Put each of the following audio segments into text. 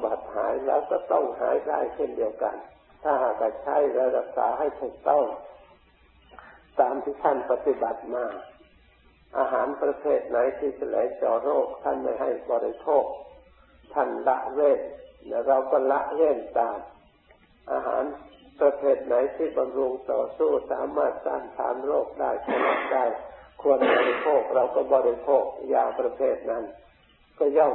ำบัดหายแล้วก็ต้องหายได้เช่นเดียวกันถ้าหากใช้และรักษาให้ถูกต้องตามที่ท่านปฏิบัติมาอาหารประเภทไหนที่จะไหลเจาะโรคท่านไม่ให้บริโภคท่านละเว้นแล้วเราก็ละเว้นตามอาหารประเภทไหนที่บำรุงต่อสู้สามารถต้านทานโรคได้ชนะได้ควรบริโภคเราก็บริโภคยาประเภทนั้นก็ย่อม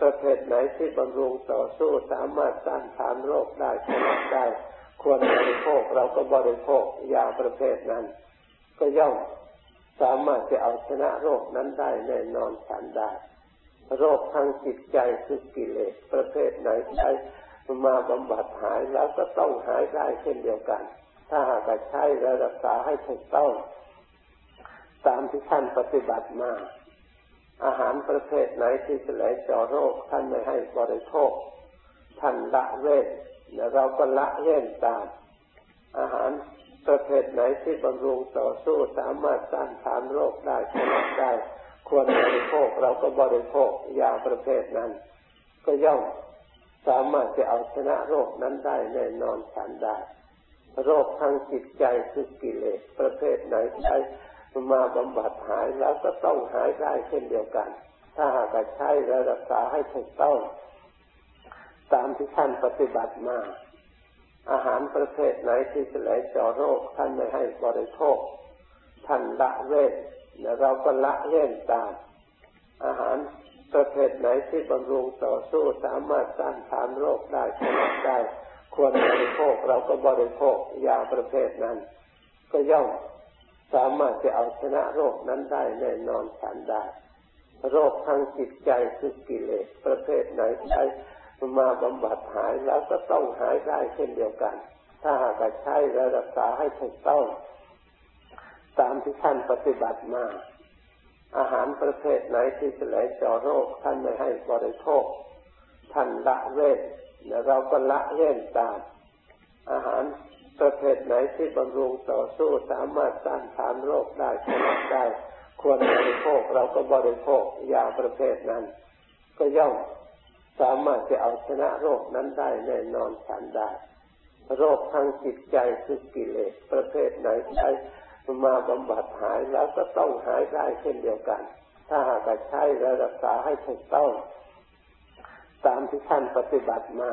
ประเภทไหนที่บำรุงต่อสู้สามารถต้านทานโรคได้ชนะได้ควรบริโภคเราก็บริโภคยาประเภทนั้นก็ย่อมสามารถจะเอาชนะโรคนั้นได้แน่นอนทันได้โรคทางจิตใจคือกิเลสประเภทไหนใช้มาบำบัดหายแล้วก็ต้องหายได้เช่นเดียวกันถ้าหากใช้และรักษาให้ถูกต้องตามที่ท่านปฏิบัติมาอาหารประเภทไหนที่จะไหลเจาะโรคท่านไม่ให้บริโภคท่านละเว้นและเราก็ละเว้นตามอาหารประเภทไหนที่บำรุงต่อสู้สามารถต้านทานโรคได้ชนะได้ควรบริโภคเราก็บริโภคยาประเภทนั้นก็ย่อมสามารถจะเอาชนะโรคนั้นได้แน่นอนทันได้โรคทางจิตใจคือกิเลสประเภทไหนใช้มาบำบัดหายแล้วก็ต้องหายได้เช่นเดียวกันถ้าหากใช้และรักษาให้ถูกต้องตามที่ท่านปฏิบัติมาอาหารประเภทไหนที่จะไหลเจาะโรคท่านไม่ให้บริโภคท่านละเว้นและเราก็ละเว้นตามอาหารประเภทไหนที่บำรุงต่อสู้สามารถต้านทานโรคได้ชนะได้ควรบริโภคเราก็บริโภคยาประเภทนั้นก็ย่อมสามารถจะเอาชนะโรคนั้นได้แน่นอนทันได้โรคทางจิตใจคือกิเลสประเภทไหนใช้มาบำบัดหายแล้วก็ต้องหายได้เช่นเดียวกันถ้าหากใช้และรักษาให้ถูกต้องตามที่ท่านปฏิบัติมาอาหารประเภทไหนที่จะไหลเจาะโรคท่านไม่ให้บริโภคท่านละเว้นและเราก็ละเว้นตามอาหารประเภทไหนที่บำรุงต่อสู้สามารถต้านทานโรคได้ชนะได้ควรบริโภคเราก็บริโภคยาประเภทนั้นก็ย่อมสามารถจะเอาชนะโรคนั้นได้แน่นอนทันได้โรคทางจิตใจคือกิเลสประเภทไหนใช้มาบำบัดหายแล้วก็ต้องหายได้เช่นเดียวกันถ้าหากใช้และรักษาให้ถูกต้องตามที่ท่านปฏิบัติมา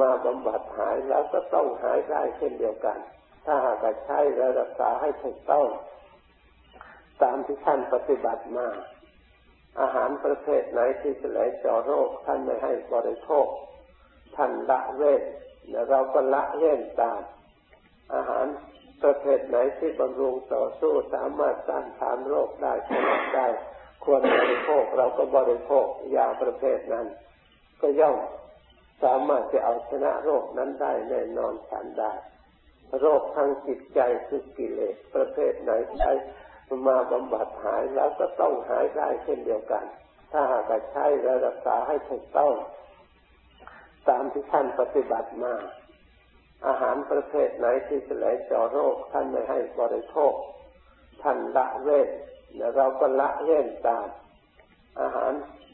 มาบำบัดหายแล้วก็ต้องหายได้เช่นเดียวกันถ้าหากใช้และรักษาให้ถูกต้องตามที่ท่านปฏิบัติมาอาหารประเภทไหนที่จะไหลเจาะโรคท่านไม่ให้บริโภคท่านละเว้นและเราก็ละเว้นตามอาหารประเภทไหนที่บำรุงต่อสู้สามารถต้านทานโรคได้ชนะได้ควรบริโภคเราก็บริโภคยาประเภทนั้นก็ย่อมสามารถจะเอาชนะโรคนั้นได้แน่นอนทันได้โรคทางจิตใจคือกิเลสประเภทไหนใช้มาบำบัดหายแล้วก็ต้องหายได้เช่นเดียวกันถ้าหากใช้และรักษาให้ถูกต้องตามที่ท่านปฏิบัติมาอาหารประเภทไหนที่จะไหลเจาะโรคท่านไม่ให้บริโภคท่านละเว้นและเราก็ละเว้นตามอาหาร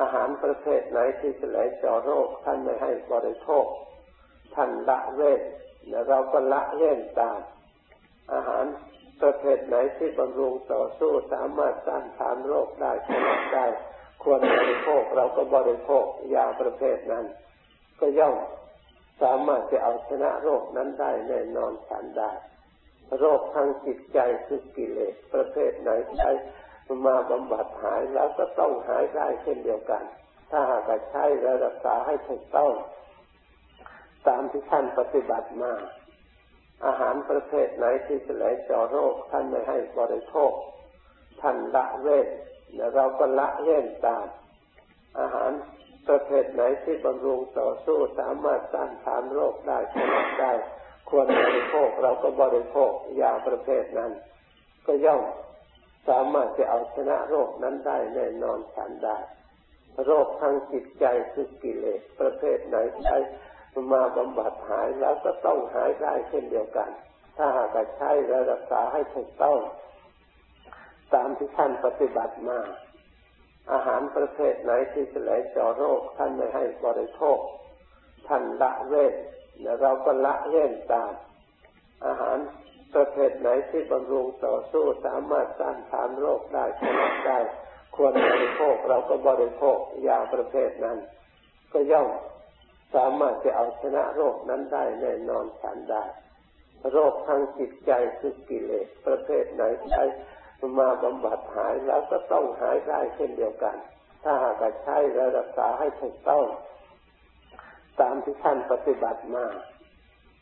อาหารประเภทไหนที่จะไหลเจาะโรคท่านไม่ให้บริโภคท่านละเว้นและเราก็ละเว้นตามอาหารประเภทไหนที่บำรุงต่อสู้สามารถต้านทานโรคได้ผลได้ควรบริโภคเราก็บริโภคยาประเภทนั้นก็ย่อมสามารถจะเอาชนะโรคนั้นได้แน่นอนทันได้โรคทางจิตใจคือกิเลสประเภทไหนใช้มาบำบัดหายแล้วก็ต้องหายได้เช่นเดียวกันถ้าหากใช้และรักษาให้ถูกต้องตามที่ท่านปฏิบัติมาอาหารประเภทไหนที่จะไหลเจาะโรคท่านไม่ให้บริโภคท่านละเว้นและเราก็ละเว้นตามอาหารประเภทไหนที่บำรุงต่อสู้สามารถต้านทานโรคได้ผลได้ควรบริโภคเราก็บริโภคยาประเภทนั้นก็ย่อมสามารถจะเอาชนะโรคนั้นได้แน่นอนทันได้โรคทางจิตใจคือกิเลสประเภทไหนใช้มาบำบัดหายแล้วก็ต้องหายได้เช่นเดียวกันถ้าหากใช้และรักษาให้ถูกต้องตามที่ท่านปฏิบัติมาอาหารประเภทไหนที่จะไหลเจาะโรคท่านไม่ให้บริโภคท่านละเว้นและเราก็ละเว้นตามอาหารประเภทไหนที่บำรุงต่อสู้สามารถต้านทานโรคได้ผลได้ควรบริโภคเราก็บริโภคยาประเภทนั้นก็ย่อมสามารถจะเอาชนะโรคนั้นได้แน่นอนทันได้โรคทางจิตใจคือกิเลสประเภทไหนใช้มาบำบัดหายแล้วก็ต้องหายได้เช่นเดียวกันถ้าหากใช้และรักษาให้ถูกต้องตามที่ท่านปฏิบัติมา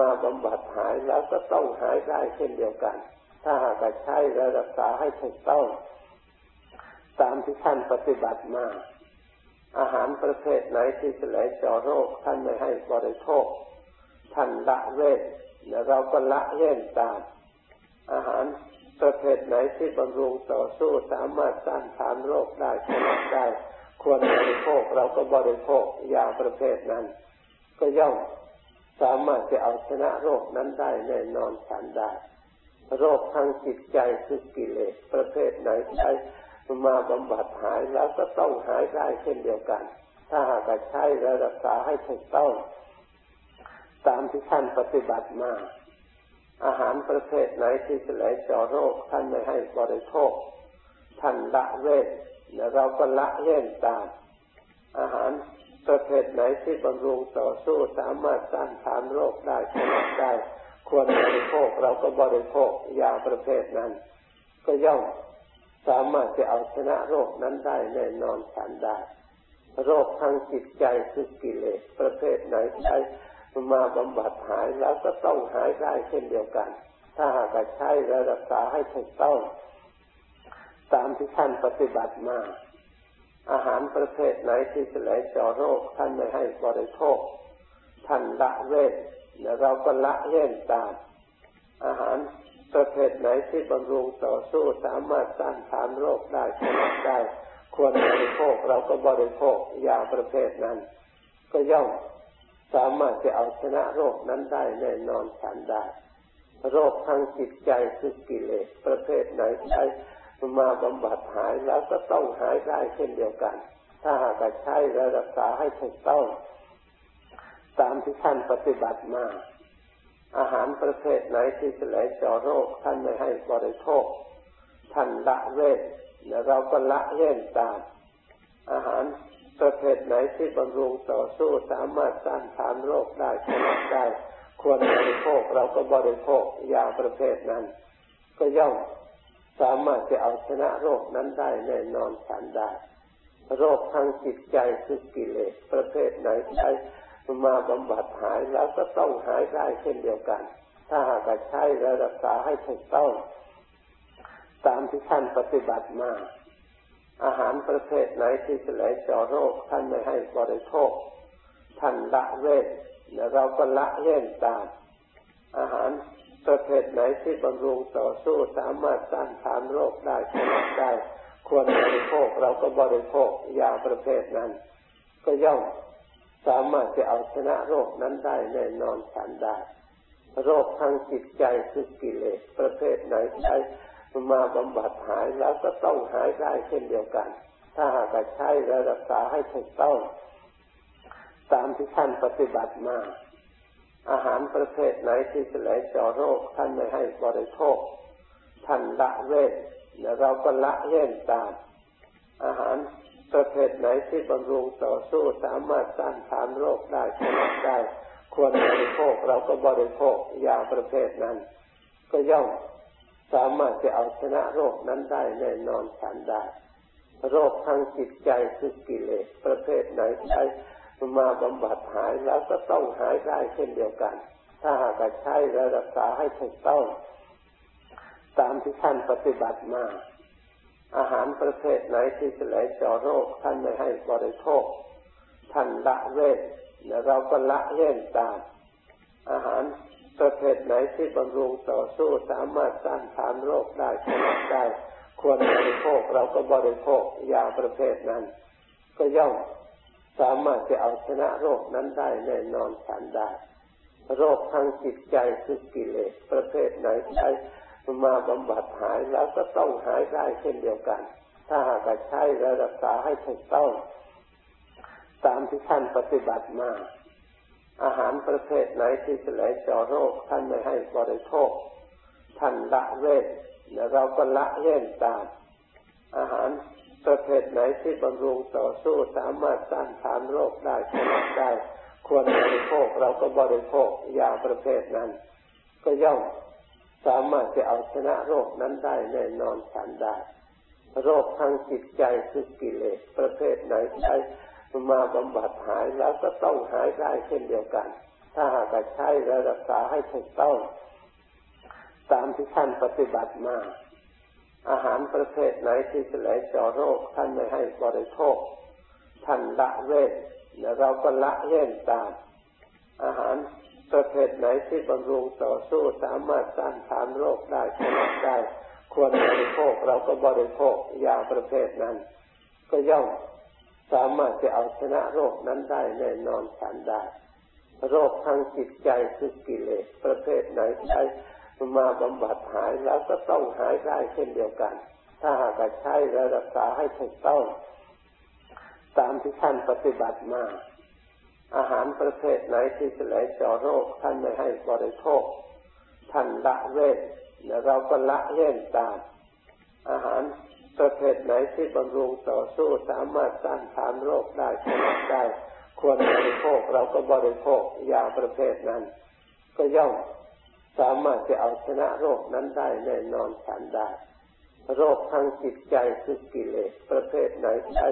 มาบำบัดหายแล้วก็ต้องหายได้เช่นเดียวกันถ้าหากใช้และรักษาให้ถูกต้องตามที่ท่านปฏิบัติมาอาหารประเภทไหนที่จะไหลเจาะโรคท่านไม่ให้บริโภคท่านละเว้นและเราก็ละเว้นตามอาหารประเภทไหนที่บำรุงต่อสู้สามารถต้านทานโรคได้ผลได้ควรบริโภคเราก็บริโภคยาประเภทนั้นก็ย่อมสามารถจะเอาชนะโรคนั้นได้แน่นอนทันได้โรคทางจิตใจคือกิเลสประเภทไหนใช้มาบำบัดหายแล้วก็ต้องหายได้เช่นเดียวกันถ้าหากใช้และรักษาให้ถูกต้องตามที่ท่านปฏิบัติมาอาหารประเภทไหนที่จะไหลเจาะโรคท่านไม่ให้บริโภคท่านละเว้นและเราก็ละเว้นตามอาหารประเภทไหนที่บำรุงต่อสู้สามารถต้านทานโรคได้ผลได้ควรบริโภคเราก็บริโภคยาประเภทนั้นก็ย่อมสามารถจะเอาชนะโรคนั้นได้แน่นอนทันได้โรคทางจิตใจคือกิเลสประเภทไหนใช้มาบำบัดหายแล้วก็ต้องหายได้เช่นเดียวกันถ้าหากใช้และรักษาให้ถูกต้องตามที่ท่านปฏิบัติมาอาหารประเภทไหนที่จะไหลเจาะโรคท่านไม่ให้บริโภคท่านละเว้นและเราก็ละเว้นตามอาหารประเภทไหนที่บำรุงต่อสู้สามารถต้านทานโรคได้ผลได้ควรบริโภคเราก็บริโภคยาประเภทนั้นก็ย่อมสามารถจะเอาชนะโรคนั้นได้แน่นอนทันได้โรคทางจิตใจคือกิเลสประเภทไหนใช้มาบำบัดหายแล้วก็ต้องหายได้เช่นเดียวกันถ้าหากใช้และรักษาให้ถูกต้องตามที่ท่านปฏิบัติมาอาหารประเภทไหนที่จะไหลเจาะโรคท่านไม่ให้บริโภคท่านละเว้นและเราก็ละเว้นตามอาหารประเภทไหนที่บำรุงต่อสู้สามารถต้านทานโรคได้ผลได้ควรบริโภคเราก็บริโภคยาประเภทนั้นก็ย่อมสามารถจะเอาชนะโรคนั้นได้แน่นอนทันได้โรคทางจิตใจคือกิเลสประเภทไหนใช้มาบำบัดหายแล้วก็ต้องหายได้เช่นเดียวกันถ้าหากใช้และรักษาให้ถูกต้อง ตามที่ท่านปฏิบัติมาอาหารประเภทไหนที่จะไหลเจาะโรคท่านไม่ให้บริโภคท่านละเว้นและเราก็ละเว้นตามอาหารประเภทไหนที่บำรุงต่อสู้สามารถต้านทานโรคได้ผลได้ควรบริโภคเราก็บริโภคยาประเภทนั้นก็ย่อมสามารถจะเอาชนะโรคนั้นได้แน่นอนทันได้โรคทางจิตใจคือกิเลสประเภทไหนใช้มาบำบัดหายแล้วก็ต้องหายได้เช่นเดียวกันถ้าหากใช้และรักษาให้ถูกต้องตามที่ท่านปฏิบัติมาอาหารประเภทไหนที่จะไหลเจาะโรคท่านไม่ให้บริโภคท่านละเว้นและเราก็ละเว้นตามอาหารประเภทไหนที่บำรุงต่อสู้สามารถต้านทานโรคได้ผลได้ควรบริโภคเราก็บริโภคยาประเภทนั้นก็ย่อมสามารถจะเอาชนะโรคนั้นได้แน่นอนทันได้โรคทางจิตใจคือกิเลสประเภทไหนใช้มาบำบัดหายแล้วก็ต้องหายได้เช่นเดียวกันถ้าหากใช้และรักษาให้ถูกต้องตามที่ท่านปฏิบัติมาอาหารประเภทไหนที่จะไหลเจาะโรคท่านไม่ให้บริโภคท่านละเว้นและเราก็ละเว้นตามอาหารประเภทไหนที่บำรุงต่อสู้สามารถต้านทานโรคได้ผลได้ควรบริโภคเราก็บริโภคยาประเภทนั้นก็ย่อมสามารถจะเอาชนะโรคนั้นได้แน่นอนทันได้โรคทางจิตใจคือกิเลสประเภทไหนใช้มาบำบัดหายแล้วก็ต้องหายได้เช่นเดียวกันถ้าหากใช้และรักษาให้ถูกต้องตามที่ท่านปฏิบัติมาอาหารประเภทไหนที่จะไหลเจาะโรคท่านไม่ให้บริโภคท่านละเว้นและเราก็ละเว้นตามอาหารประเภทไหนที่บำรุงต่อสู้สามารถต้านทานโรคได้ผลได้ควรบริโภคเราก็บริโภคยาประเภทนั้นก็ย่อมสามารถจะเอาชนะโรคนั้นได้แน่นอนทันได้โรคทางจิตใจคือกิเลสประเภทไหนใช้มาบำบัดหายแล้วก็ต้องหายได้เช่นเดียวกันถ้าหากใช้และรักษาให้ถูกต้องตามที่ท่านปฏิบัติมาอาหารประเภทไหนที่จะไหลเจาะโรคท่านไม่ให้บริโภคท่านละเว้นและเราก็ละเว้นตามอาหารประเภทไหนที่บำรุงต่อสู้สามารถต้านทานโรคได้ผลได้ควรบริโภคเราก็บริโภคยาประเภทนั้นก็ย่อมสามารถจะเอาชนะโรคนั้นได้แน่นอนทันได้โรคทางจิตใจคือกิเลสประเภทไหนใช้มาบำบัดหายแล้วก็ต้องหายได้เช่นเดียวกันถ้าหากใช้และรักษาให้ถูกต้องตามที่ท่านปฏิบัติมาอาหารประเภทไหนที่จะไหลเจาะโรคท่านไม่ให้บริโภคท่านละเว้นและเราก็ละเว้นตามอาหารประเภทไหนที่บำรุงต่อสู้สามารถต้านทานโรคได้ผลได้ควรบริโภคเราก็บริโภคยาประเภทนั้นก็ย่อมสามารถจะเอาชนะโรคนั้นได้แน่นอนทันได้โรคทางจิตใจคือกิเลสประเภทไหนใช้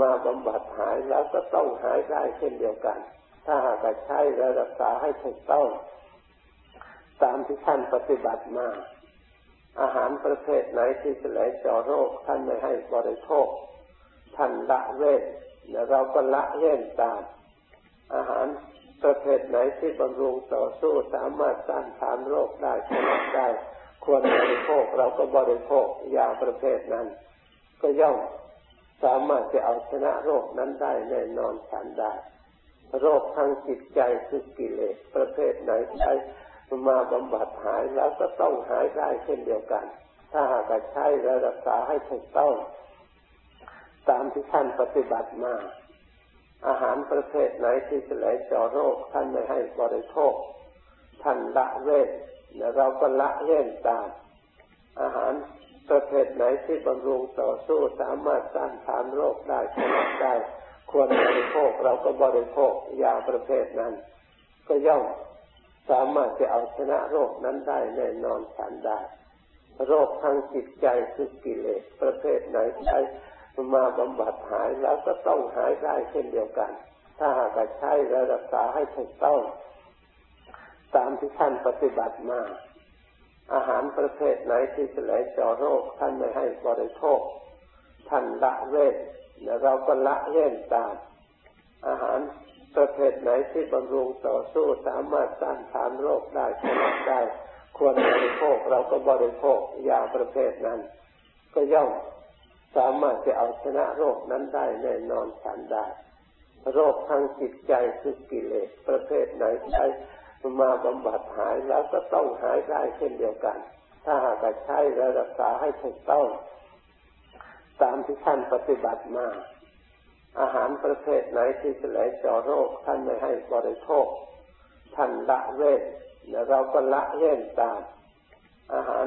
มาบำบัดหายแล้วก็ต้องหายได้เช่นเดียวกันถ้าหากใช้และรักษาให้ถูกต้องตามที่ท่านปฏิบัติมาอาหารประเภทไหนที่จะไหลเจาะโรคท่านไม่ให้บริโภคท่านละเว้นและเราก็ละเว้นตามอาหารประเภทไหนที่บำรุงต่อสู้สามารถต้านทานโรคได้ผลได้ควรบริโภคเราก็บริโภคยาประเภทนั้นก็ย่อมสามารถจะเอาชนะโรคนั้นได้แน่นอนทันได้โรคทางจิตใจคือกิเลสประเภทไหนใช้มาบำบัดหายแล้วก็ต้องหายได้เช่นเดียวกันถ้าหากใช้และรักษาให้ถูกต้องตามที่ท่านปฏิบัติมาอาหารประเภทไหนที่จะไหลเจาะโรคท่านไม่ให้บริโภคท่านละเว้นและเราก็ละเว้นตามอาหารประเภทไหนที่บำรุงต่อสู้สามารถต้านทานโรคได้ผลได้ควรบริโภคเราก็บริโภคยาประเภทนั้นก็ย่อมสามารถจะเอาชนะโรคนั้นได้แน่นอนทันได้โรคทางจิตใจคือกิเลสประเภทไหนใช้มาบำบัดหายแล้วก็ต้องหายได้เช่นเดียวกันถ้าหากใช้และรักษาให้ถูกต้องตามที่ท่านปฏิบัติมา อาหารประเภทไหนที่จะไหลเจาะโรคท่านไม่ให้บริโภคท่านละเว้นและเราก็ละเว้นตามอาหารประเภทไหนที่บำรุงต่อสู้สามารถต้านทานโรคได้ชนะได้ควรบริโภคเราก็บริโภคยาประเภทนั้นก็ย่อมสามารถจะเอาชนะโรคนั้นได้แน่นอนทันได้โรคทางจิตใจคือกิเลสประเภทไหนใช้มาบำบัดหายแล้วก็ต้องหายได้เช่นเดียวกันถ้าหากใช้และรักษาให้ถูกต้องตามที่ท่านปฏิบัติมาอาหารประเภทไหนที่จะไหลเจาะโรคท่านไม่ให้บริโภคท่านละเว้นและเราก็ละเว้นตามอาหาร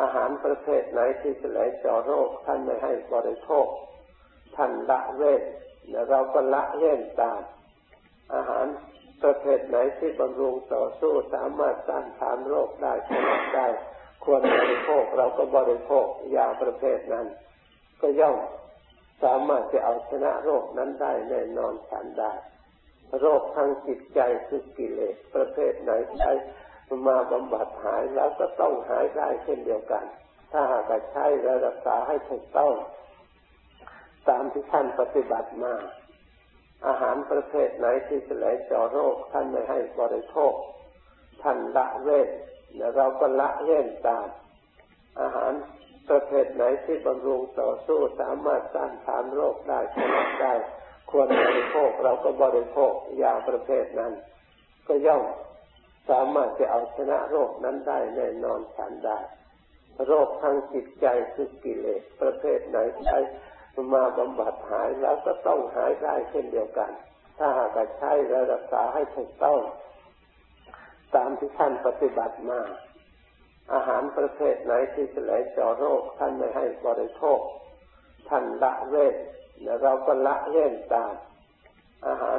อาหารประเภทไหนที่จะไหลเจาะโรคท่านไม่ให้บริโภคท่านละเว้นและเราก็ละเว้นตามอาหารประเภทไหนที่บำรุงต่อสู้สามารถต้านทานโรคได้ชนะได้ควรบริโภคเราก็บริโภคยาประเภทนั้นก็ย่อมสามารถจะเอาชนะโรคนั้นได้แน่นอนทันได้โรคทางจิตใจคือกิเลสประเภทไหนใช้มาบำบัดหายแล้วก็ต้องหายได้เช่นเดียวกันถ้าหากใช้และรักษาให้ถูกต้องตามที่ท่านปฏิบัติมาอาหารประเภทไหนที่จะไหลเจาะโรคท่านไม่ให้บริโภคท่านละเว้นและเราก็ละเว้นตามอาหารประเภทไหนที่บำรุงต่อสู้สามารถต้านทานโรคได้ชนะได้ควรบริโภคเราก็บริโภคยาประเภทนั้นก็ย่อมสามารถจะเอาชนะโรคนั้นได้แน่นอนทันได้โรคทางจิตใจคือกิเลสประเภทไหนใช้มาบำบัดหายแล้วก็ต้องหายได้เช่นเดียวกันถ้าหากใช้และรักษาให้ถูกต้องตามที่ท่านปฏิบัติมาอาหารประเภทไหนที่จะไหลเจาะโรคท่านไม่ให้บริโภคท่านละเว้นและเราก็ละเว้นตามอาหาร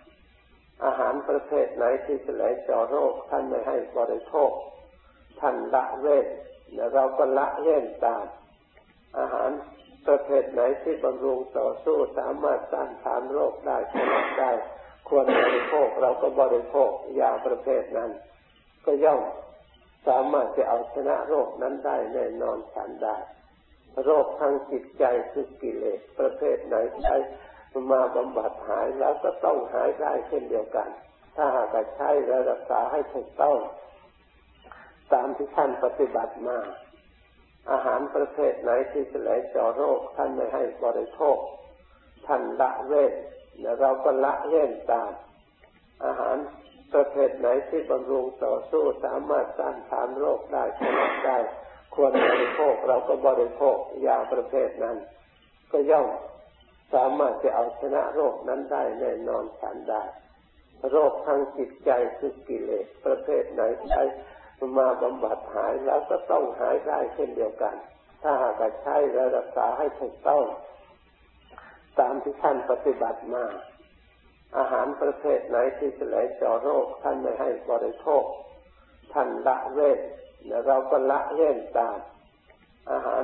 อาหารประเภทไหนที่จะไหลเจาะโรคท่านไม่ให้บริโภคท่านละเว้นและเราก็ละเว้นตามอาหารประเภทไหนที่บำรุงต่อสู้สามารถต้านทานโรคได้ชนะได้ควรบริโภคเราก็บริโภคยาประเภทนั้นก็ย่อมสามารถจะเอาชนะโรคนั้นได้แน่นอนทันได้โรคทางจิตใจคือกิเลสประเภทไหนใช้มาบำบัดหายแล้วก็ต้องหายได้เช่นเดียวกันถ้าหากใช้และรักษาให้ถูกต้องตามที่ท่านปฏิบัติมาอาหารประเภทไหนที่จะไหลเจาะโรคท่านไม่ให้บริโภคท่านละเว้นและเราก็ละเว้นตามอาหารประเภทไหนที่บำรุงต่อสู้สามารถต้านทานโรคได้ชนะได้ควรบริโภคเราก็บริโภคยาประเภทนั้นก็ย่อมสามารถจะเอาชนะโรคนั้นได้แน่นอนทันได้โรคทางจิตใจคือกิเลสประเภทไหนใช้มาบำบัดหายแล้วก็ต้องหายได้เช่นเดียวกันถ้าหากใช้และรักษาให้ถูกต้องตามที่ท่านปฏิบัติมาอาหารประเภทไหนที่จะไหลเจาะโรคท่านไม่ให้บริโภคท่านละเว้นและเราก็ละเว้นตามอาหาร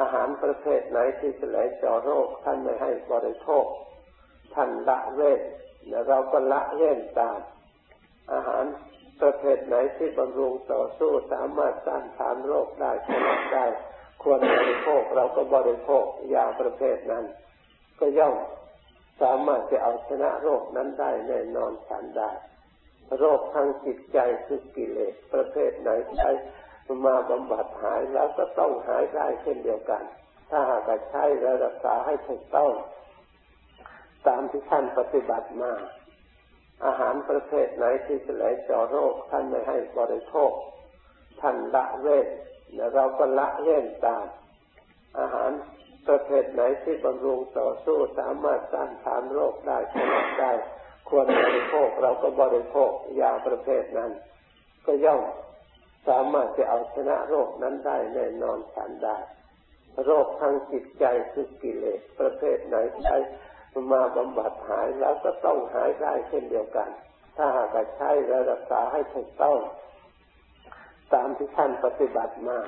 อาหารประเภทไหนที่จะไหลเจาะโรคท่านไม่ให้บริโภค ท่านละเว้นแล้วเราก็ละเว้นตามอาหารประเภทไหนที่บำรุงต่อสู้สามารถต้านทานโรคได้ผลได้ควรบริโภคเราก็บริโภคยาประเภทนั้นก็ย่อมสามารถจะเอาชนะโรคนั้นได้แน่นอนทันได้โรคทางจิตใจคือกิเลสประเภทไหนใช้มาบำบัดหายแล้วก็ต้องหายได้เช่นเดียวกันถ้าหากใช้และรักษาให้ถูกต้องตามที่ท่านปฏิบัติมาอาหารประเภทไหนที่จะไหลเจาะโรคท่านไม่ให้บริโภคท่านละเว้นและเราก็ละเว้นตามอาหารประเภทไหนที่บำรุงต่อสู้สามารถต้านทานโรคได้ผลได้ควรบริโภคเราก็บริโภคยาประเภทนั้นก็ย่อมสามารถจะเอาชนะโรคนั้นได้แน่นอนทันได้โรคทางจิตใจคือกิเลสประเภทไหนใช้มาบำบัดหายแล้วก็ต้องหายได้เช่นเดียวกันถ้าหากใช้และรักษาให้ถูกต้องตามที่ท่านปฏิบัติมา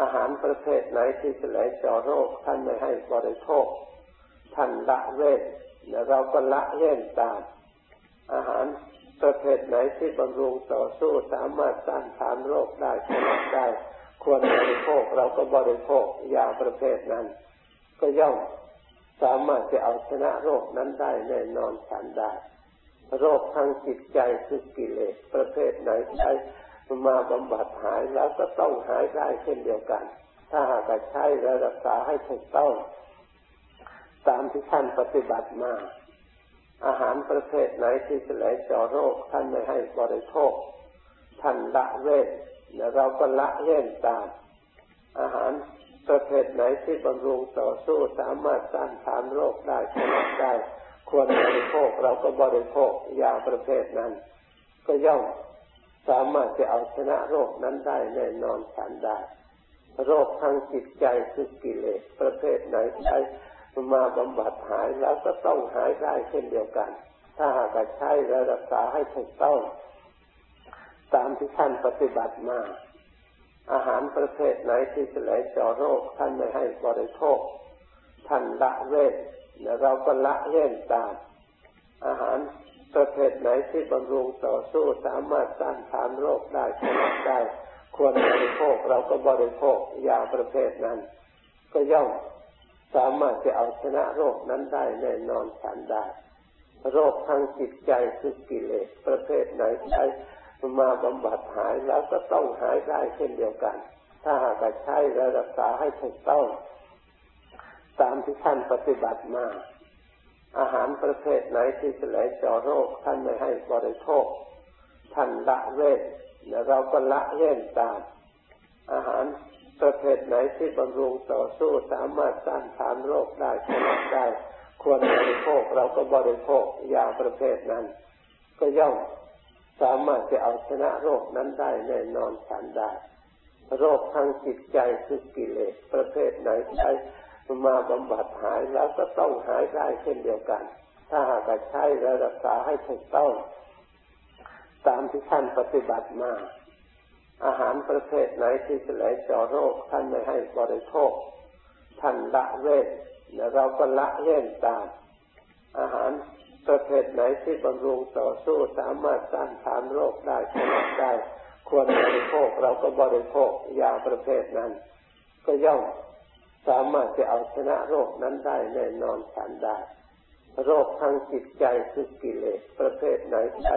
อาหารประเภทไหนที่จะไหลเจาะโรคท่านไม่ให้บริโภคท่านละเว้นและเราก็ละเว้นตามอาหารประเภทไหนที่บำรุงต่อสู้สามารถต้านทานโรคได้ผลได้ควรบริโภคเราก็บริโภคยาประเภทนั้นก็ย่อมสามารถจะเอาชนะโรคนั้นได้แน่นอนทันได้โรคทางจิตใจคือกิเลสประเภทไหนใช้มาบำบัดหายแล้วก็ต้องหายได้เช่นเดียวกันถ้าหากใช้และรักษาให้ถูกต้องตามที่ท่านปฏิบัติมาอาหารประเภทไหนที่จะไหลเจาะโรคท่านไม่ให้บริโภคท่านละเว้นและเราก็ละเว้นตามอาหารประเภทไหนที่บำรุงต่อสู้สามารถต้านทานโรคได้ผลได้ควรบริโภคเราก็บริโภคยาประเภทนั้นก็ย่อมสามารถจะเอาชนะโรคนั้นได้แน่นอนทันได้โรคทางจิตใจคือกิเลสประเภทไหนใช้มาบำบัดหายแล้วก็ต้องหายได้เช่นเดียวกันถ้าหากใช้และรักษาให้ถูกต้องตามที่ท่านปฏิบัติมาอาหารประเภทไหนที่จะไหลเจาะโรคท่านไม่ให้บริโภคท่านละเว้นและเราก็ละเว้นตามอาหารประเภทไหนที่บำรุงต่อสู้สามารถต้านทานโรคได้ผลได้ควรบริโภคเราก็บริโภคยาประเภทนั้นก็ย่อมสามารถจะเอาชนะโรคนั้นได้แน่นอนทันได้โรคทางจิตใจคือกิเลสประเภทไหนใช้มาบำบัดหายแล้วก็ต้องหายได้เช่นเดียวกันถ้าหากใช้และรักษาให้ถูกต้องตามที่ท่านปฏิบัติมาอาหารประเภทไหนที่จะไหลเจาะโรคท่านไม่ให้บริโภคท่านละเว้นและเราก็ละเว้นตามอาหารประเภทไหนที่บำรุงต่อสู้สามารถต้านทานโรคได้ผลได้ควรบริโภคเราก็บริโภคยาประเภทนั้นก็ย่อมสามารถจะเอาชนะโรคนั้นได้แน่นอนทันได้โรคทางจิตใจคือกิเลสประเภทไหนใช้มาบำบัดหายแล้วก็ต้องหายได้เช่นเดียวกันถ้าหากใช้และรักษาให้ถูกต้องตามที่ท่านปฏิบัติมาอาหารประเภทไหนที่จะไหลเจาะโรคท่านไม่ให้บริโภคท่านละเว้นและเราก็ละเว้นตามอาหารประเภทไหนที่บำรุงต่อสู้สามารถต้านทานโรคได้ผลได้ควรบริโภคเราก็บริโภคยาประเภทนั้นก็ย่อมสามารถจะเอาชนะโรคนั้นได้แน่นอนทันได้โรคทางจิตใจคือกิเลสประเภทไหนใช้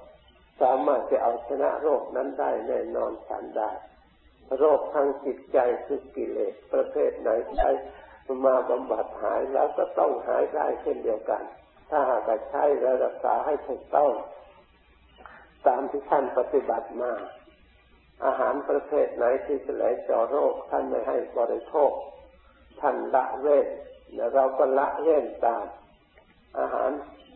สามารถจะเอาชนะโรคนั้นได้แน่นอนทันได้โรคทางจิตใจคือกิเลสประเภทไหนใช้มาบำบัดหายแล้วก็ต้องหายได้เช่นเดียวกันถ้าหากใช้และรักษาให้ถูกต้องตามที่ท่านปฏิบัติมาอาหารประเภทไหนที่จะไหลเจาะโรคท่านไม่ให้บริโภคท่านละเว้นและเราก็ละเว้นตามอาหาร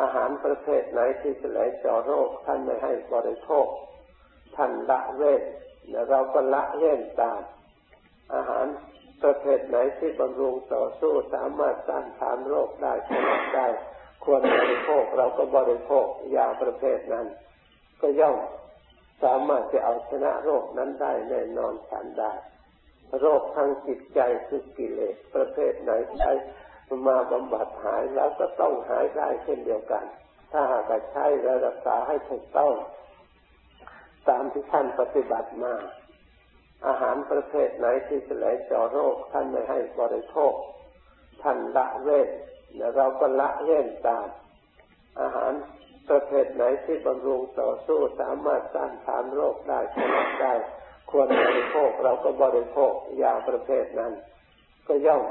อาหารประเภทไหนที่จะไหลเจาะโรคท่านไม่ให้บริโภคท่านละเว้นและเราก็ละเว้นตามอาหารประเภทไหนที่บำรุงต่อสู้สามารถต้านทานโรคได้ชนะได้ควรบริโภคเราก็บริโภคยาประเภทนั้นก็ย่อมสามารถจะเอาชนะโรคนั้นได้แน่นอนทันได้โรคทางจิตใจคือกิเลสประเภทไหนใช้มาบำบัดหายแล้วก็ต้องหายได้เช่นเดียวกันถ้าหากใช้รักษาให้ถูกต้องตามที่ท่านปฏิบัติมาอาหารประเภทไหนที่จะไหลเจาะโรคท่านไม่ให้บริโภคท่านละเว้นและเราก็ละเว้นตามอาหารประเภทไหนที่บำรุงต่อสู้สามารถต้านทานโรคได้ชนะได้ควรบริโภคเราก็บริโภคยาประเภทนั้นก็ย่อม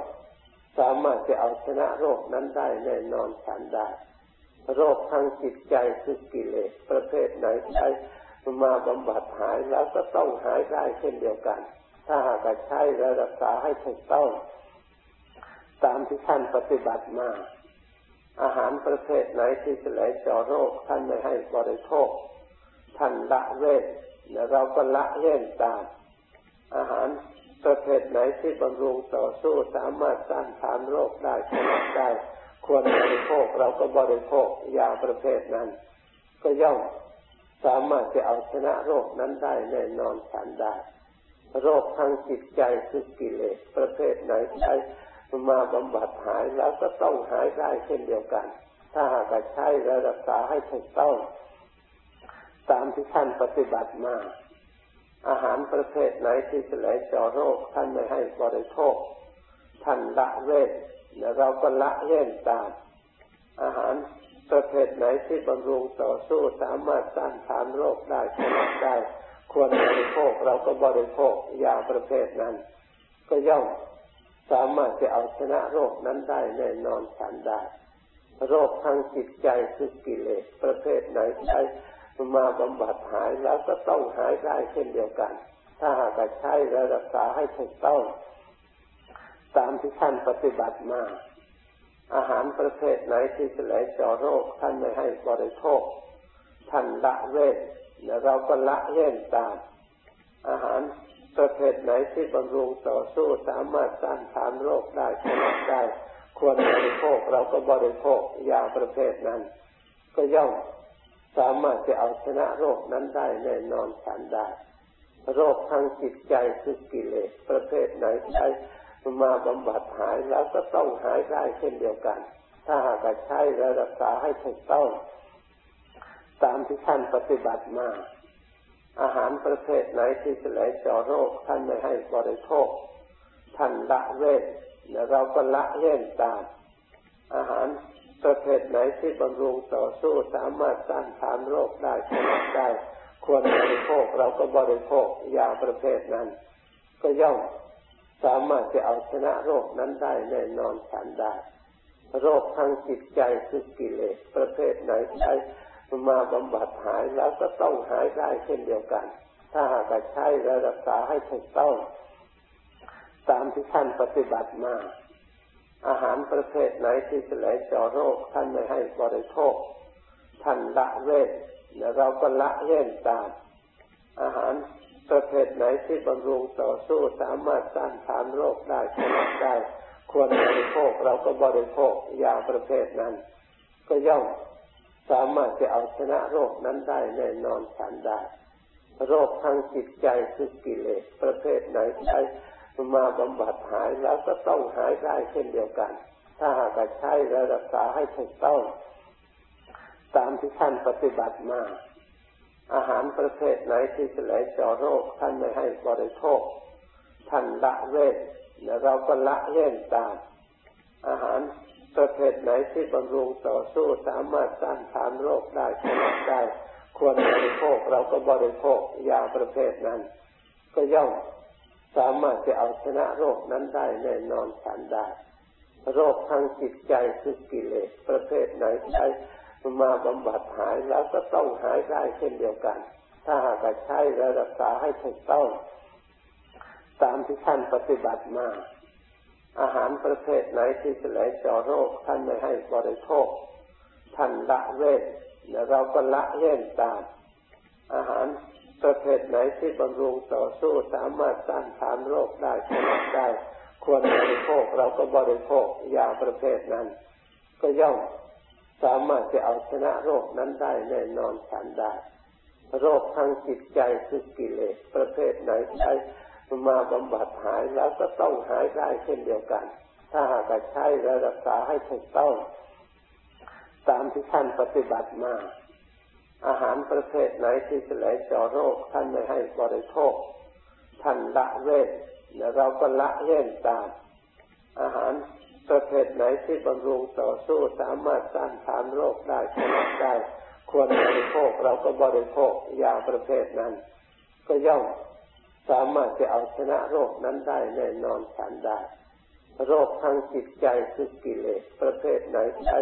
สามารถจะเอาชนะโรคนั้นได้แน่นอนทันได้โรคทางจิตใจคือกิเลสประเภทไหนใช้มาบำบัดหายแล้วก็ต้องหายได้เช่นเดียวกันถ้าหากใช้รักษาให้ถูกต้องตามที่ท่านปฏิบัติมาอาหารประเภทไหนที่จะไหลเจาะโรคท่านไม่ให้บริโภคท่านละเว้นและเราก็ละเว้นตามอาหารประเภทไหนที่บำรุงต่อสู้สามารถต้านทานโรคได้ชนะได้ควรบริโภคเราก็บริโภคยาประเภทนั้นก็ย่อมสามารถจะเอาชนะโรคนั้นได้แน่นอนทันได้โรคทางจิตใจคือกิเลสประเภทไหนใช้มาบำบัดหายแล้วก็ต้องหายได้เช่นเดียวกันถ้าหากใช้รักษาให้ถูกต้องตามที่ท่านปฏิบัติมาอาหารประเภทไหนที่จะไหลเจาะโรคท่านไม่ให้บริโภคท่านละเว้นและเราก็ละเว้นตามอาหารประเภทไหนที่บำรุงต่อสู้สามารถต้านทานโรคได้ชนะได้ควรบริโภคเราก็บริโภคยาประเภทนั้นก็ย่อมสามารถจะเอาชนะโรคนั้นได้แน่นอนทันได้โรคทางจิตใจคือกิเลสประเภทไหนใช้มาบำบัดหายแล้วก็ต้องหายได้เช่นเดียวกันถ้าหากใช้รักษาให้ถูกต้องตามที่ท่านปฏิบัติมาอาหารประเภทไหนที่จะไหลเจาะโรคท่านไม่ให้บริโภคท่านละเว้นและเราก็ละเว้นตามอาหารประเภทไหนที่บำรุงต่อสู้สามารถต้านทานโรคได้ชนะได้ควรบริโภคเราก็บริโภคยาประเภทนั้นก็ย่อมสามารถจะเอาชนะโรคนั้นได้แน่นอนทันได้โรคทางจิตใจคือกิเลสประเภทไหนใช้มาบำบัดหายแล้วก็ต้องหายได้เช่นเดียวกันถ้าหากใช้รักษาให้ถูกต้องตามที่ท่านปฏิบัติมาอาหารประเภทไหนที่จะไหลเจาะโรคท่านไม่ให้บริโภคท่านละเว้นและเราก็ละเว้นตามอาหารประเภทไหนที่บำรุงต่อสู้สามารถต้านทานโรคได้ชนะได้ควรบริโภคเราก็บริโภคยาประเภทนั้นก็ย่อมสามารถจะเอาชนะโรคนั้นได้แน่นอนทันได้โรคทางจิตใจคือกิเลสประเภทไหนใช้มาบำบัดหายแล้วก็ต้องหายได้เช่นเดียวกันถ้าหากใช้รักษาให้ถูกต้องตามที่ท่านปฏิบัติมาอาหารประเภทไหนที่จะไหลเจาะโรคท่านไม่ให้บริโภคท่านละเว้นและเราก็ละเว้นตามอาหารประเภทไหนที่บำรุงต่อสู้สามารถต้านทานโรคได้ชนะได้ควรบริโภคเราก็บริโภคยาประเภทนั้นก็ย่อมสามารถจะเอาชนะโรคนั้นได้แน่นอนทันได้โรคทางจิตใจคือกิเลสประเภทไหนใช้มาบำบัดหายแล้วก็ต้องหายได้เช่นเดียวกันถ้าหากใช้รักษาให้ถูกต้องตามที่ท่านปฏิบัติมาอาหารประเภทไหนที่จะไหลเจาะโรคท่านไม่ให้บริโภคท่านละเว้นและเราก็ละเว้นตามอาหารประเภทไหนที่บำรุงต่อสู้สามารถต้านทานโรคได้ชนะได้ ควรบริโภคเราก็บริโภคยาประเภทนั้นก็ย่อมสามารถจะเอาชนะโรคนั้นได้แน่นอนทันได้โรคทางจิตใจคือกิเลสประเภทไหนใช้มาบำบัดหายแล้วก็ต้องหายได้เช่นเดียวกันถ้าหากใช้และรักษาให้ถูกต้องตามที่ท่านปฏิบัติมาอาหารประเภทไหนที่จะไหลเจาะโรคท่านไม่ให้บริโภคท่านละเว้นและเราก็ละเว้นตามอาหารประเภทไหนที่บำรุงต่อสู้สามารถต้านทานโรคได้ชนะได้ควรบริโภคเราก็บริโภคยาประเภทนั้นก็ย่อมสามารถจะเอาชนะโรคนั้นได้แน่นอนทันได้โรคทางจิตใจคือกิเลสประเภทไหนใช้มาบำบัดหายแล้วก็ต้องหายได้เช่นเดียวกันถ้าหากใช้และรักษาให้ถูกต้องตามที่ท่านปฏิบัติมาอาหารประเภทไหนที่จะไหลเจาะโรคท่านไม่ให้บริโภคท่านละเว้นและเราก็ละเว้นตามอาหารประเภทไหนที่บำรุงต่อสู้สามารถต้านทานโรคได้ชนะได้ควรบริโภคเราก็บริโภคยาประเภทนั้นก็ย่อมสามารถจะเอาชนะโรคนั้นได้แน่นอนทันได้โรคทางจิตใจคือกิเลสประเภทไหนใช้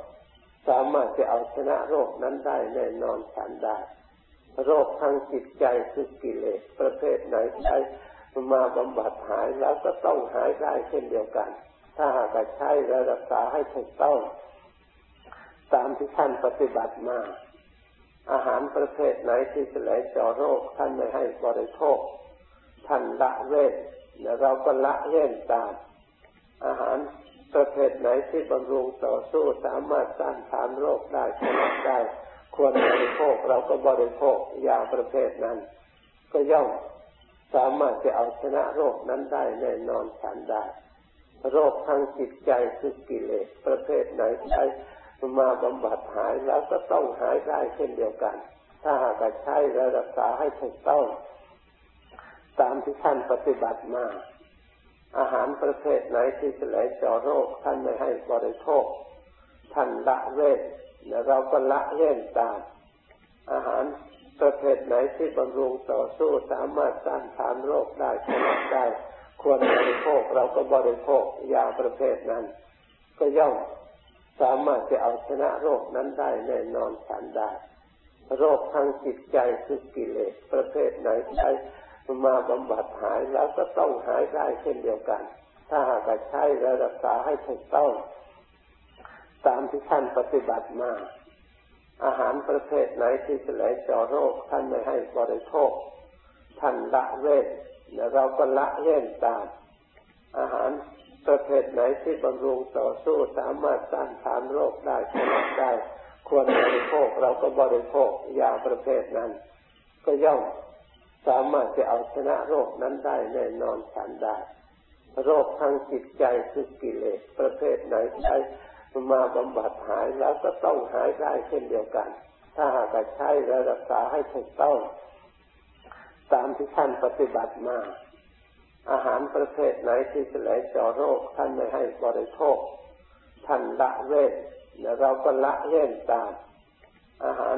สามารถจะเอาชนะโรคนั้นได้แน่นอนทันได้โรคทางจิตใจคือกิเลสประเภทไหนใช้มาบำบัดหายแล้วก็ต้องหายได้เช่นเดียวกันถ้าหากใช้และรักษาให้ถูกต้องตามที่ท่านปฏิบัติมาอาหารประเภทไหนที่จะไหลเจาะโรคท่านไม่ให้บริโภคท่านละเว้นและเราก็ละเว้นตามอาหารประเภทไหนที่บำรุงต่อสู้สามารถต้านทานโรคได้ชนะได้ควรบริโภคเราก็บริโภคยาประเภทนั้นก็ย่อมสามารถจะเอาชนะโรคนั้นได้แน่นอนทันได้โรคทางจิตใจคือกิเลสประเภทไหนใช้มาบำบัดหายแล้วก็ต้องหายได้เช่นเดียวกันถ้าหากใช้และรักษาให้ถูกต้องตามที่ท่านปฏิบัติมาอาหารประเภทไหนที่จะไหลเจาะโรคท่านไม่ให้บริโภคท่านละเว้นและเราก็ละเว้นตามอาหารประเภทไหนที่บำรุงต่อสู้สามารถต้านทานโรคได้ชนะได้ควรบริโภคเราก็บริโภคยาประเภทนั้นก็ย่อมสามารถจะเอาชนะโรคนั้นได้แน่นอนทันได้โรคทางจิตใจคือกิเลสประเภทไหนใช้มาบำบัดหายแล้วก็ต้องหายได้เช่นเดียวกันถ้าหากใช้และรักษาให้ถูกต้องตามที่ท่านปฏิบัติมาอาหารประเภทไหนที่จะไหลเจาะโรคท่านไม่ให้บริโภคท่านละเว้นและเราก็ละเว้นตามอาหารประเภทไหนที่บำรุงต่อสู้สามารถต้านทานโรคได้ชนะได้ควรบริโภคเราก็บริโภคยาประเภทนั้นก็ย่อมสามารถจะเอาชนะโรคนั้นได้แน่นอนทันได้โรคทางจิตใจคือกิเลสประเภทไหนใช้มาบำบัดหายแล้วก็ต้องหายได้เช่นเดียวกันถ้าหากใช้และรักษาให้ถูกต้องตามที่ท่านปฏิบัติมาอาหารประเภทไหนที่จะไหลเจาะโรคท่านไม่ให้บริโภคท่านละเว้นและเราก็ละเว้นตามอาหาร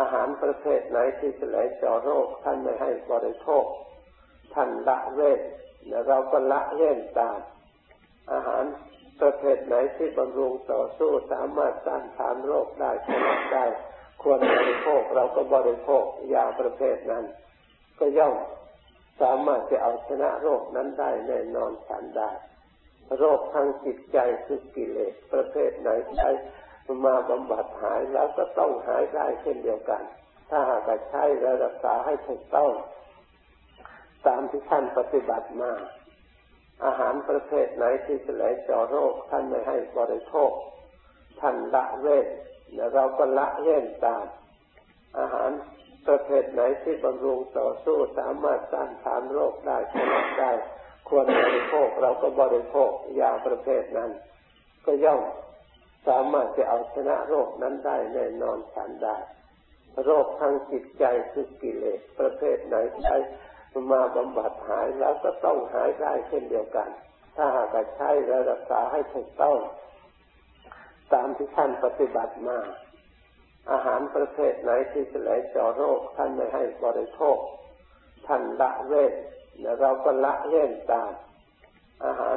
อาหารประเภทไหนที่จะไหลเจาะโรคท่านไม่ให้บริโภคท่านละเว้นและเราก็ละเว้นตามอาหารประเภทไหนที่บำรุงต่อสู้สามารถต้านทานโรคได้ชนะได้ควรบริโภคเราก็บริโภคยาประเภทนั้นก็ย่อม สามารถจะเอาชนะโรคนั้นได้แน่นอนท่านได้โรคทางจิตใจคือกิเลสประเภทไหนใช้มาบำบัดหายแล้วก็ต้องหายได้เช่นเดียวกันถ้าหากใช้รักษาให้ถูกต้องตามที่ท่านปฏิบัติมาอาหารประเภทไหนที่จะแก้โรคท่านไม่ให้บริโภคท่านละเว้นและเราก็ละเว้นตามอาหารประเภทไหนที่บำรุงต่อสู้สามารถต้านทานโรคได้ชนะได้ควรบริโภคเราก็บริโภคยาประเภทนั้นก็ย่อมสามารถจะเอาชนะโรคนั้นได้แน่นอนทันได้โรคทางจิตใจคือกิเลสประเภทไหนใช้มาบำบัดหายแล้วก็ต้องหายได้เช่นเดียวกันถ้าหากใช้รักษาให้ถูกต้องตามที่ท่านปฏิบัติมาอาหารประเภทไหนที่จะแก้โรคท่านไม่ให้บริโภคท่านละเว้นและเราก็ละเว้นตามอาหาร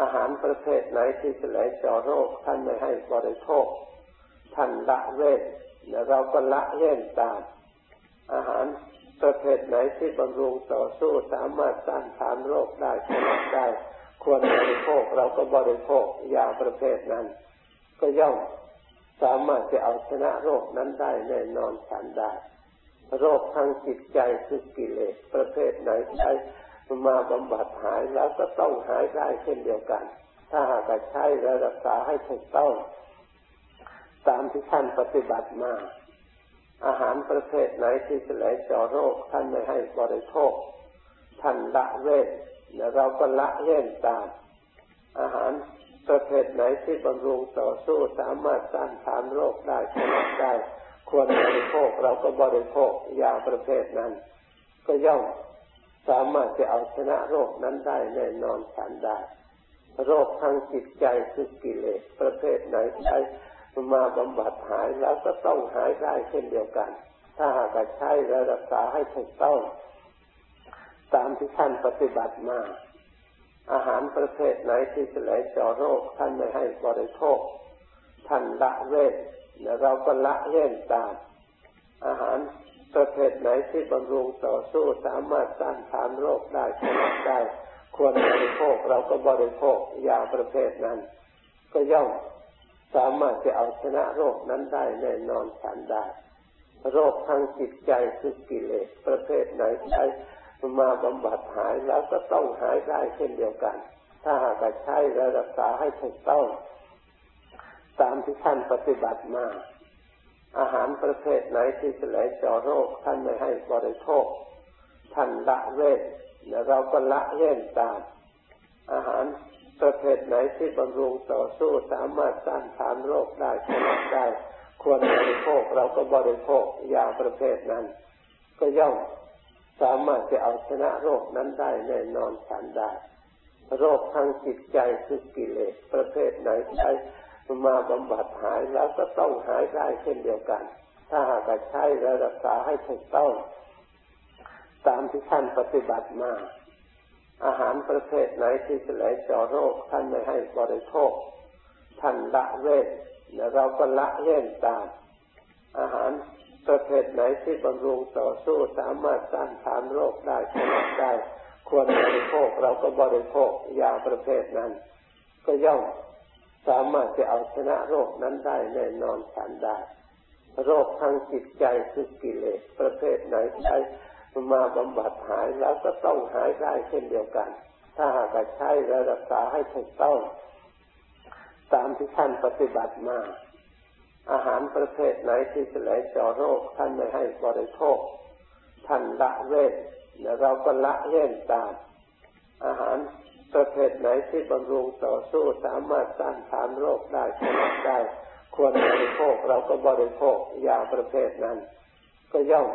อาหารประเภทไหนที่จะแก้โรคท่านไม่ให้บริโภคท่านละเว้นและเราก็ละเว้นตามอาหารประเภทไหนที่บำรุงต่อสู้สามารถต้านทานโรคได้ชนะได้ควรบริโภคเราก็บริโภคยาประเภทนั้นก็ย่อมสามารถจะเอาชนะโรคนั้นได้แน่นอนทันได้โรคทางจิตใจคือกิเลสประเภทไหนใช้มาบำบัดหายแล้วก็ต้องหายได้เช่นเดียวกันถ้าหากใช้รักษาให้ถูกต้องตามที่ท่านปฏิบัติมาอาหารประเภทไหนที่จะแก้โรคท่านไม่ให้บริโภคท่านละเว้นและเราก็ละเว้นตามอาหารประเภทไหนที่บำรุงต่อสู้สามารถต้านทานโรคได้ชนะได้ควรบริโภคเราก็บริโภคยาประเภทนั้นก็ย่อมสามารถจะเอาชนะโรคนั้นได้แน่นอนทันได้โรคทางจิตใจคือกิเลสประเภทไหนใช้มาบำบัดหายแล้วก็ต้องหายได้เช่นเดียวกันถ้าหากใช้รักษาให้ถูกต้องตามที่ท่านปฏิบัติมาอาหารประเภทไหนที่จะแก้โรคท่านไม่ให้บริโภคท่านละเว้นและเราก็ละเว้นตามอาหารประเภทไหนที่บำรุงต่อสู้สามารถต้านทานโรคได้ชนะได้ควรบริโภคเราก็บริโภคยาประเภทนั้นก็ย่อมสามารถจะเอาชนะโรคนั้นได้แน่นอนทันได้โรคทางจิตใจคือกิเลสประเภทไหนใช้มาบำบัดหายแล้วก็ต้องหายได้เช่นเดียวกันถ้าหากใช้รักษาให้ถูกต้องตามที่ท่านปฏิบัติมาอาหารประเภทไหนที่จะแก้โรคท่านไม่ให้บริโภคท่านละเว้นและเราก็ละเว้นตามอาหารประเภทไหนที่บำรุงต่อสู้สามารถต้านทานโรคได้ชนะได้ควรบริโภคเราก็บริโภคยาประเภทนั้นก็ย่อมสามารถจะเอาชนะโรคนั้นได้แน่นอนทันได้โรคทางจิตใจคือกิเลสประเภทไหนใช้มาบำบัดหายแล้วก็ต้องหายได้เช่นเดียวกันถ้าหากใช้รักษาให้ถูกต้องตามที่ท่านปฏิบัติมาอาหารประเภทไหนที่จะแก้โรคท่านไม่ให้บริโภคท่านละเว้นและเราก็ละเว้นตามอาหารประเภทไหนที่บำรุงต่อสู้สามารถต้านทานโรคได้ชนะได้ควรบริโภคเราก็บริโภคยาประเภทนั้นก็ย่อมสามารถจะเอาชนะโรคนั้นได้แน่นอนทันได้โรคทางจิตใจคือกิเลสประเภทไหนใช้มาบำบัดหายแล้วก็ต้องหายได้เช่นเดียวกันถ้าหากใช้รักษาให้ถูกต้องตามที่ท่านปฏิบัติมาอาหารประเภทไหนที่จะแก้โรคท่านไม่ให้บริโภคท่านละเว้นและเราก็ละเว้นตามอาหารประเภทไหนที่บำรุงต่อสู้สามารถต้านทานโรคได้ชนะได้ควรบริโภคเราก็บริโภคยาประเภทนั้นก็ย่อม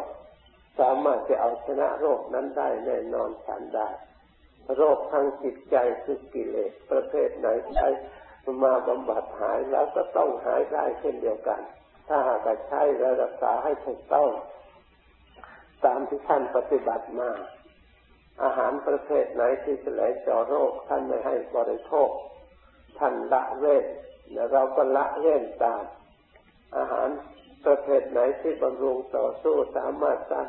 สามารถจะเอาชนะโรคนั้นได้แน่นอนทันได้ โรคทางจิตใจคือกิเลสประเภทไหนใช้มาบำบัดหายแล้วก็ต้องหายได้เช่นเดียวกันถ้าหากใช้รักษาให้ถูกต้องตามที่ท่านปฏิบัติมาอาหารประเภทไหนที่จะไหลเจาะโรคท่านไม่ให้บริโภคท่านละเว้นเราก็ละเว้นตามอาหารประเภทไหนที่บำรุงต่อสู้สามารถต้าน